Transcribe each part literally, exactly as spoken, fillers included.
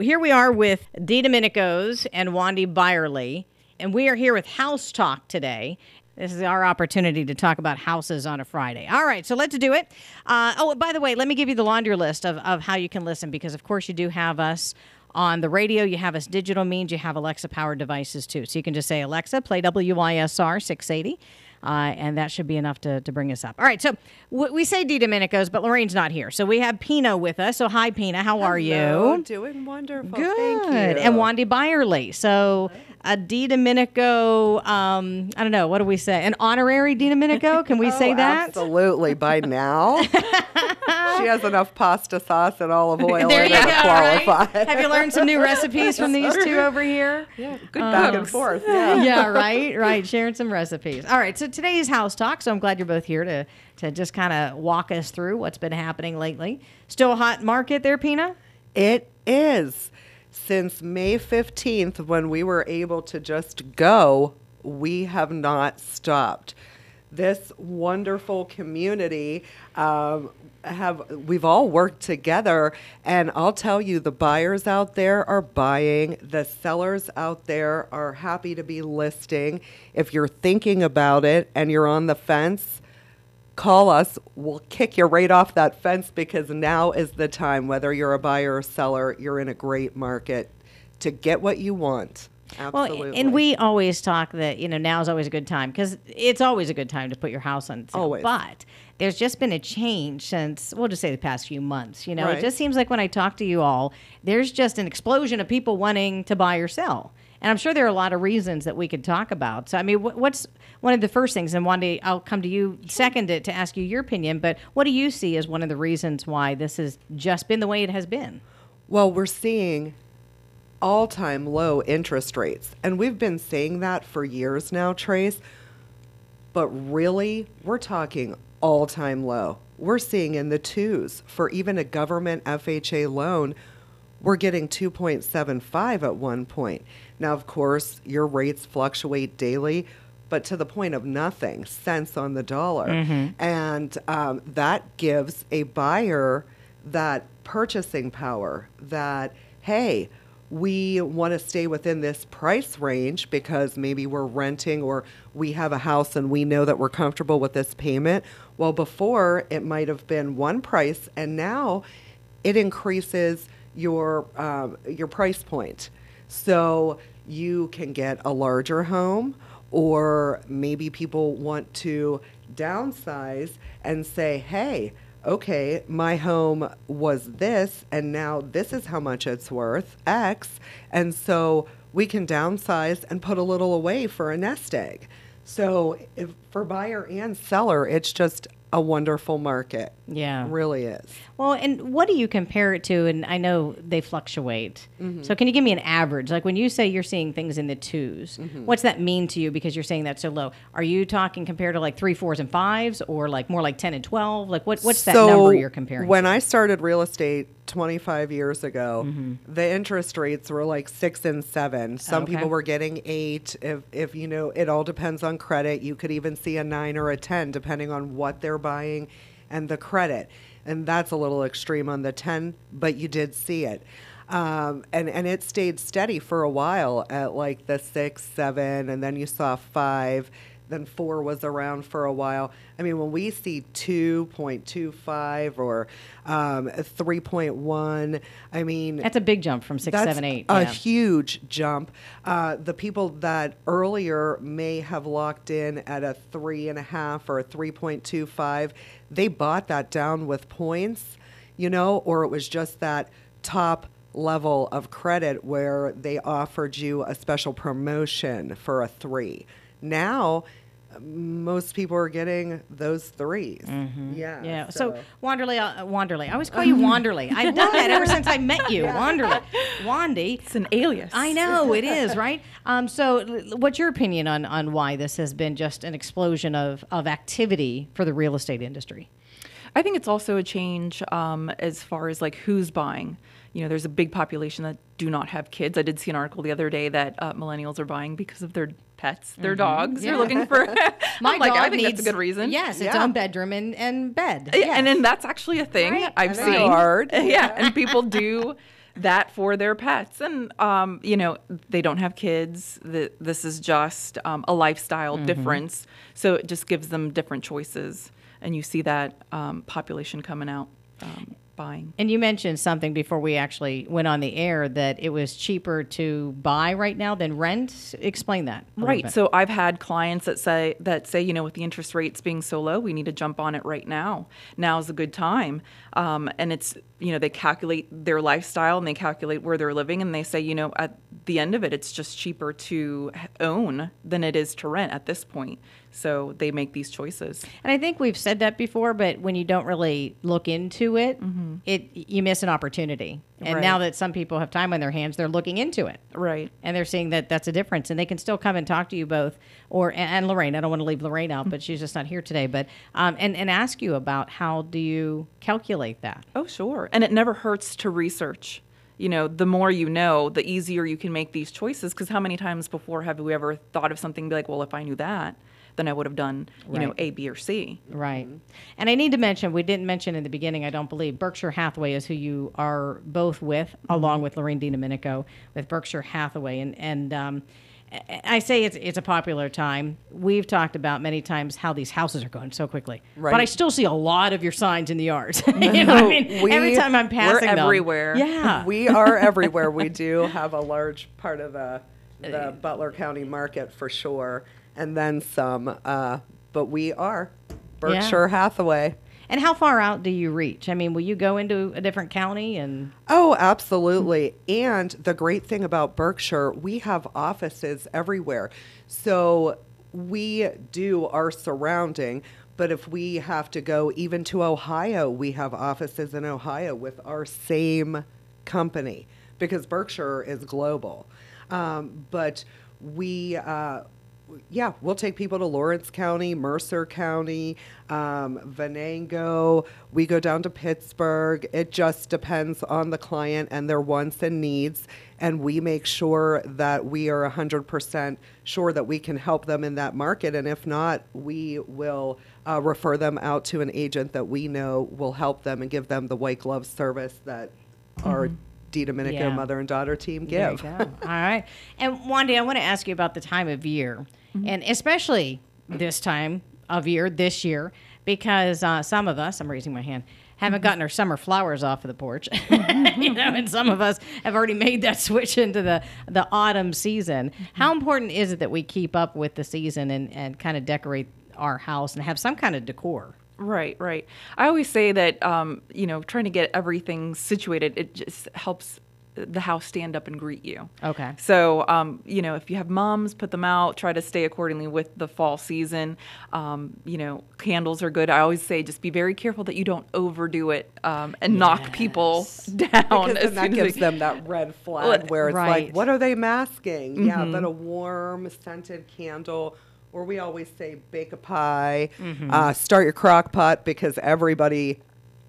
Here we are with DiDomenico's and Wandi Byerly, and we are here with House Talk today. This is our opportunity to talk about houses on a Friday. All right, so let's do it. Uh, oh, by the way, let me give you the laundry list of, of how you can listen, because, of course, you do have us on the radio. You have us digital means. You have Alexa-powered devices, too. So you can just say, Alexa, play W Y S R six eighty. Uh, and that should be enough to, to bring us up. All right, so w- we say DiDomenico's, but Lorraine's not here. So we have Pina with us. So hi, Pina. How Hello, are you? Doing wonderful. Good. Thank you. And Wandi Byerly. So a DiDomenico, um, I don't know, what do we say? An honorary DiDomenico? Can we oh, say that? Absolutely. By now. She has enough pasta sauce and olive oil. There you go, qualify. Right? Have you learned some new recipes from these two over here? Yeah, good um, back and forth. Yeah. yeah, right, right. Sharing some recipes. All right, so today is House Talk, so I'm glad you're both here to, to just kind of walk us through what's been happening lately. Still a hot market there, Pina? It is. Since May fifteenth, when we were able to just go, we have not stopped. This wonderful community, um, have we've all worked together, and I'll tell you, the buyers out there are buying, the sellers out there are happy to be listing. If you're thinking about it and you're on the fence, call us. We'll kick you right off that fence, because now is the time, whether you're a buyer or seller, you're in a great market to get what you want. Absolutely. Well, and we always talk that, you know, now is always a good time, because it's always a good time to put your house on sale. Always. But there's just been a change since, we'll just say the past few months. You know, right. It just seems like when I talk to you all, there's just an explosion of people wanting to buy or sell. And I'm sure there are a lot of reasons that we could talk about. So, I mean, wh- what's one of the first things, and Wandi, I'll come to you second it to ask you your opinion, but what do you see as one of the reasons why this has just been the way it has been? Well, we're seeing all-time low interest rates. And we've been saying that for years now, Trace. But really, we're talking all-time low. We're seeing in the twos for even a government F H A loan. We're getting two point seven five at one point. Now, of course, your rates fluctuate daily, but to the point of nothing, cents on the dollar. Mm-hmm. And um, that gives a buyer that purchasing power that, hey, we want to stay within this price range because maybe we're renting or we have a house and we know that we're comfortable with this payment. Well, before it might have been one price, and now it increases your um, your price point. So you can get a larger home, or maybe people want to downsize and say, hey, okay, my home was this, and now this is how much it's worth, X, and so we can downsize and put a little away for a nest egg. So if, for buyer and seller, it's just a wonderful market. Yeah. It really is. Well, and what do you compare it to? And I know they fluctuate. Mm-hmm. So can you give me an average? Like when you say you're seeing things in the twos, mm-hmm. what's that mean to you because you're saying that's so low? Are you talking compared to like three, fours, and fives, or like more like ten and twelve? Like what, what's so that number you're comparing when to? I started real estate twenty-five years ago, mm-hmm. the interest rates were like six and seven. Some okay. people were getting eight. If, if, you know, it all depends on credit. You could even see a nine or a ten depending on what they're buying and the credit, and that's a little extreme on the ten, but you did see it, um, and and it stayed steady for a while at like the six, seven, and then you saw five, then four was around for a while. I mean, when we see two point two five or um, three point one, I mean, that's a big jump from six, seven, eight. A yeah. huge jump. Uh, the people that earlier may have locked in at a three and a half or a three point two five, they bought that down with points, you know, or it was just that top level of credit where they offered you a special promotion for a three. Now, most people are getting those threes. Mm-hmm. Yeah. Yeah. So, so Wanderly, uh, Wanderly. I always call you Wanderly. I've done that ever since I met you, yeah. Wanderly. Wandi. It's an alias. I know it is, right? Um, so, what's your opinion on on why this has been just an explosion of of activity for the real estate industry? I think it's also a change um, as far as like who's buying. You know, there's a big population that do not have kids. I did see an article the other day that uh, millennials are buying because of their pets, their mm-hmm. dogs. Yeah. They're looking for. My like, dog I think needs, that's a good reason. Yes, yeah. Its own bedroom and, and bed. Yes. And then that's actually a thing right. I've and seen. Hard. Yeah, yeah, and people do that for their pets. And, um, you know, they don't have kids. The, this is just um, a lifestyle mm-hmm. difference. So it just gives them different choices. And you see that um, population coming out um, buying. And you mentioned something before we actually went on the air, that it was cheaper to buy right now than rent. Explain that. Right. So I've had clients that say, that say, you know, with the interest rates being so low, we need to jump on it right now. Now's a good time. Um, and it's, you know, they calculate their lifestyle and they calculate where they're living. And they say, you know, at the end of it, it's just cheaper to own than it is to rent at this point. So they make these choices. And I think we've said that before, but when you don't really look into it, mm-hmm. it you miss an opportunity. And right. now that some people have time on their hands, they're looking into it. Right. And they're seeing that that's a difference. And they can still come and talk to you both, or and Lorraine. I don't want to leave Lorraine out, but she's just not here today. But um, and, and ask you about how do you calculate that? Oh, sure. And it never hurts to research. You know, the more you know, the easier you can make these choices. Because how many times before have we ever thought of something and be like, well, if I knew that, then I would have done, you right. know, A, B, or C. Right. And I need to mention, we didn't mention in the beginning, I don't believe, Berkshire Hathaway is who you are both with, mm-hmm. along with Lorraine DiDomenico, with Berkshire Hathaway. And, and um, I say it's it's a popular time. We've talked about many times how these houses are going so quickly. Right. But I still see a lot of your signs in the yards. you know no, what I mean? We, Every time I'm passing we're them. Everywhere. Yeah. We are everywhere. We do have a large part of the, the Butler County market for sure. And then some, uh, but we are Berkshire yeah. Hathaway. And how far out do you reach? I mean, will you go into a different county? And oh, absolutely. And the great thing about Berkshire, we have offices everywhere. So we do our surrounding, but if we have to go even to Ohio, we have offices in Ohio with our same company, because Berkshire is global. Um, but we... Uh, Yeah, we'll take people to Lawrence County, Mercer County, um, Venango. We go down to Pittsburgh. It just depends on the client and their wants and needs. And we make sure that we are one hundred percent sure that we can help them in that market. And if not, we will uh, refer them out to an agent that we know will help them and give them the white glove service that mm-hmm. our DiDomenico yeah. mother and daughter team give. There you go. All right. And Wandi, I want to ask you about the time of year, mm-hmm. and especially this time of year, this year, because uh, some of us, I'm raising my hand, haven't gotten our summer flowers off of the porch. you know, and some of us have already made that switch into the, the autumn season. Mm-hmm. How important is it that we keep up with the season and, and kind of decorate our house and have some kind of decor? Right, right. I always say that, um, you know, trying to get everything situated, it just helps the house stand up and greet you. Okay. So, um, you know, if you have moms, put them out, try to stay accordingly with the fall season. Um, you know, candles are good. I always say just be very careful that you don't overdo it um, and yes. knock people down. Because then that gives they... them that red flag where it's right. like, what are they masking? Mm-hmm. Yeah, but a warm scented candle. Or we always say bake a pie, mm-hmm. uh, start your crock pot, because everybody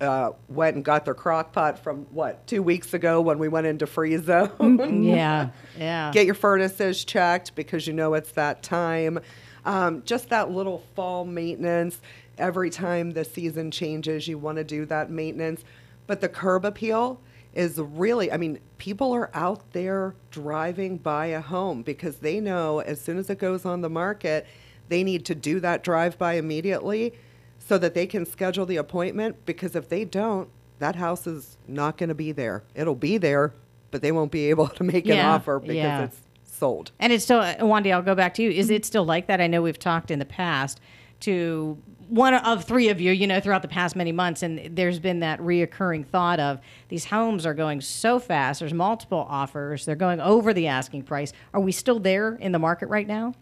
uh, went and got their crock pot from, what, two weeks ago when we went into freeze zone. yeah, yeah. Get your furnaces checked, because you know it's that time. Um, just that little fall maintenance. Every time the season changes, you want to do that maintenance. But the curb appeal is really, I mean, people are out there driving by a home because they know as soon as it goes on the market, they need to do that drive-by immediately so that they can schedule the appointment, because if they don't, that house is not going to be there. It'll be there, but they won't be able to make yeah, an offer because yeah. it's sold. And it's still, Wandi, I'll go back to you. Is it still like that? I know we've talked in the past to one of three of you, you know, throughout the past many months, and there's been that reoccurring thought of these homes are going so fast. There's multiple offers. They're going over the asking price. Are we still there in the market right now?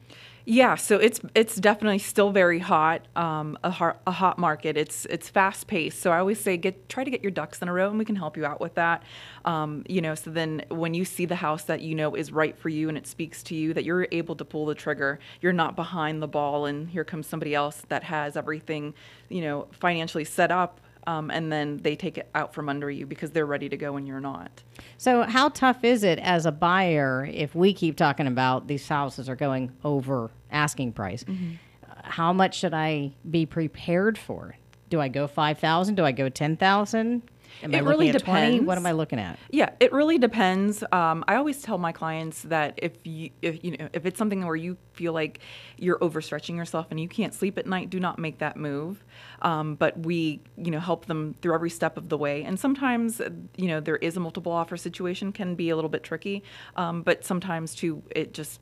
Yeah, so it's it's definitely still very hot, um, a, hot a hot market. It's it's fast paced. So I always say get try to get your ducks in a row, and we can help you out with that. Um, you know, so then when you see the house that you know is right for you and it speaks to you, that you're able to pull the trigger. You're not behind the ball, and here comes somebody else that has everything, you know, financially set up. Um, and then they take it out from under you because they're ready to go and you're not. So how tough is it as a buyer if we keep talking about these houses are going over asking price? Mm-hmm. Uh, how much should I be prepared for? Do I go five thousand? Do I go ten thousand? Am I it really depends. twenty? What am I looking at? Yeah, it really depends. Um, I always tell my clients that if you, if you know, if it's something where you feel like you're overstretching yourself and you can't sleep at night, do not make that move. Um, but we, you know, help them through every step of the way. And sometimes, you know, there is a multiple offer situation, can be a little bit tricky. Um, but sometimes too, it just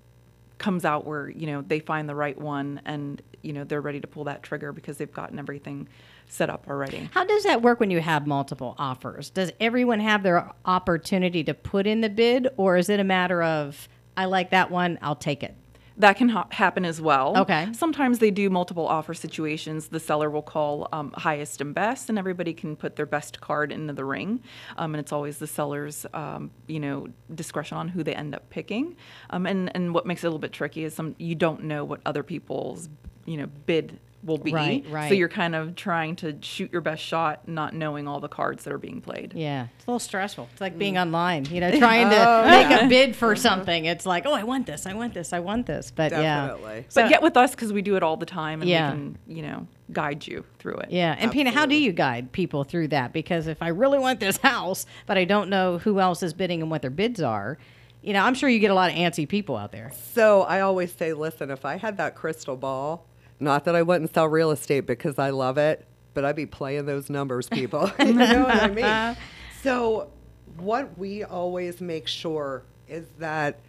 comes out where, you know, they find the right one and, you know, they're ready to pull that trigger because they've gotten everything set up already. How does that work when you have multiple offers? Does everyone have their opportunity to put in the bid, or is it a matter of, I like that one, I'll take it? That can ha- happen as well. Okay. Sometimes they do multiple offer situations. The seller will call um, highest and best, and everybody can put their best card into the ring. Um, and it's always the seller's, um, you know, discretion on who they end up picking. Um, and, and what makes it a little bit tricky is some you don't know what other people's, you know, bid will be. Right, right. So you're kind of trying to shoot your best shot, not knowing all the cards that are being played. Yeah. It's a little stressful. It's like being online, you know, trying oh, to yeah. make a bid for something. It's like, oh, I want this, I want this, I want this. But Definitely. yeah. So, but get with us because we do it all the time, and yeah. we can, you know, guide you through it. Yeah. And Absolutely. Pina, how do you guide people through that? Because if I really want this house, but I don't know who else is bidding and what their bids are, you know, I'm sure you get a lot of antsy people out there. So I always say, listen, if I had that crystal ball, not that I wouldn't sell real estate because I love it, but I'd be playing those numbers, people. You know what I mean? So what we always make sure is that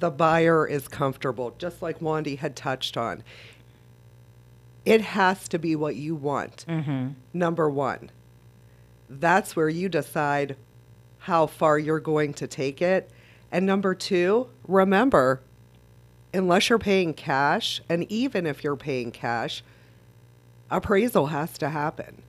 the buyer is comfortable, just like Wandi had touched on. It has to be what you want, mm-hmm. number one. That's where you decide how far you're going to take it. And number two, remember, unless you're paying cash, and even if you're paying cash, appraisal has to happen.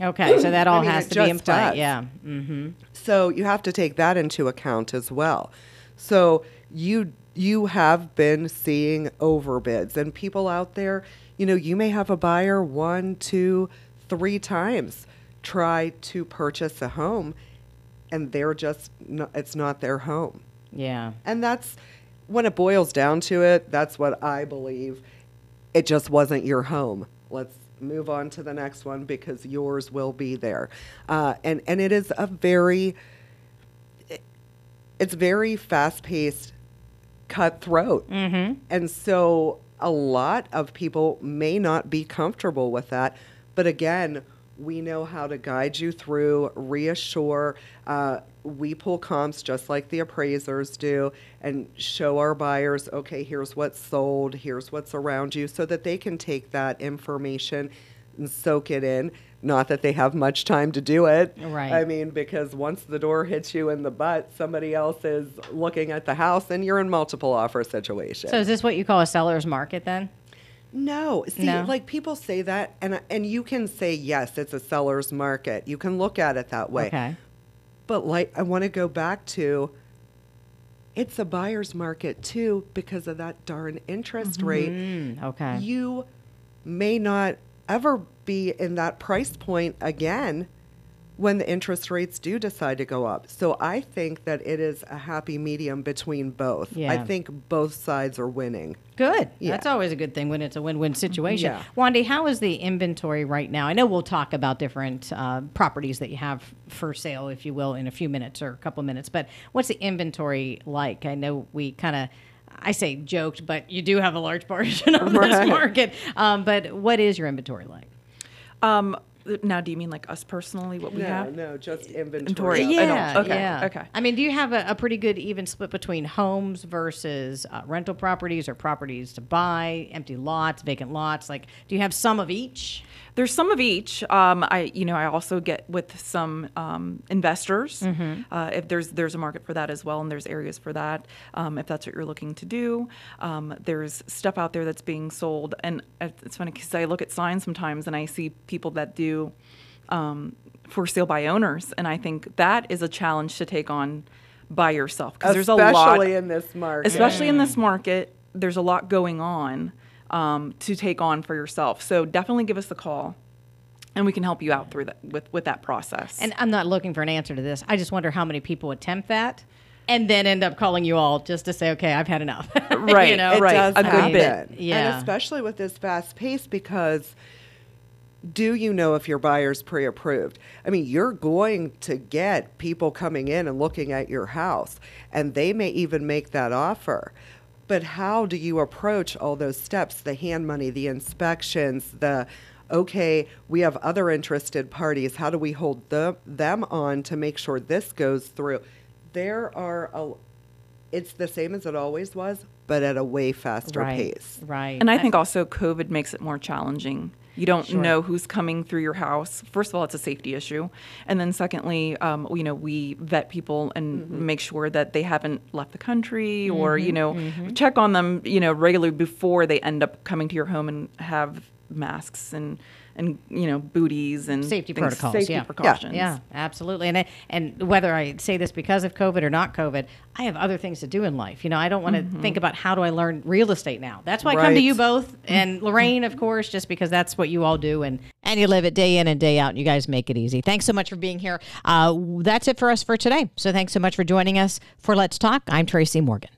Okay, so that all I mean, has to be in play. Yeah. Mm-hmm. So you have to take that into account as well. So you you have been seeing overbids, and people out there, you know, you may have a buyer one, two, three times try to purchase a home, and they're just not, it's not their home. Yeah, and that's. When it boils down to it, that's what I believe. It just wasn't your home. Let's move on to the next one because yours will be there. Uh, and, and it is a very, it's very fast-paced, cutthroat. Mm-hmm. And so a lot of people may not be comfortable with that. But again, we know how to guide you through, reassure. Uh, we pull comps just like the appraisers do and show our buyers, okay, here's what's sold, here's what's around you, so that they can take that information and soak it in. Not that they have much time to do it. Right. I mean, because once the door hits you in the butt, somebody else is looking at the house and you're in multiple offer situation. So is this what you call a seller's market then? No. See, no? like people say that, and and you can say, yes, it's a seller's market. You can look at it that way. Okay. But like I want to go back to, it's a buyer's market, too, because of that darn interest mm-hmm. rate. Okay. You may not ever be in that price point again when the interest rates do decide to go up. So I think that it is a happy medium between both. Yeah. I think both sides are winning. Good. Yeah. That's always a good thing when it's a win-win situation. Yeah. Wandi, how is the inventory right now? I know we'll talk about different uh, properties that you have for sale, if you will, in a few minutes or a couple minutes, but what's the inventory like? I know we kind of, I say joked, but you do have a large portion of right. this market. Um, but what is your inventory like? Um. Now, do you mean like us personally, what we no, have? No, no, just inventory. Yeah, okay, yeah. okay. I mean, do you have a, a pretty good even split between homes versus uh, rental properties or properties to buy, empty lots, vacant lots? Like, do you have some of each? There's some of each. Um, I, you know, I also get with some um, investors. Mm-hmm. Uh, if there's there's a market for that as well, and there's areas for that. Um, if that's what you're looking to do, um, there's stuff out there that's being sold, and it's funny because I look at signs sometimes and I see people that do um, for sale by owners, and I think that is a challenge to take on by yourself because there's a lot, especially in this market. Especially in this market, there's a lot going on. Um, to take on for yourself. So definitely give us a call, and we can help you out through that with, with that process. And I'm not looking for an answer to this. I just wonder how many people attempt that and then end up calling you all just to say, okay, I've had enough. Right, you know, it right. does a good bit. Yeah. And especially with this fast pace because do you know if your buyer's pre-approved? I mean, you're going to get people coming in and looking at your house, and they may even make that offer. But how do you approach all those steps, the hand money, the inspections, the, okay, we have other interested parties. How do we hold the, them on to make sure this goes through? There are, a, it's the same as it always was, but at a way faster right, pace. Right. And I think also COVID makes it more challenging. You don't sure. know who's coming through your house. First of all, it's a safety issue. And then secondly, um, you know, we vet people and mm-hmm. make sure that they haven't left the country mm-hmm, or, you know, mm-hmm. check on them, you know, regularly before they end up coming to your home and have masks and, and you know, booties and safety things, protocols, safety yeah. precautions. Yeah, yeah, absolutely. And I, and whether I say this because of COVID or not COVID, I have other things to do in life. You know, I don't want to mm-hmm. think about how do I learn real estate now. That's why right. I come to you both and Lorraine, of course, just because that's what you all do and, and you live it day in and day out. And you guys make it easy. Thanks so much for being here. Uh, that's it for us for today. So thanks so much for joining us for Let's Talk. I'm Tracy Morgan.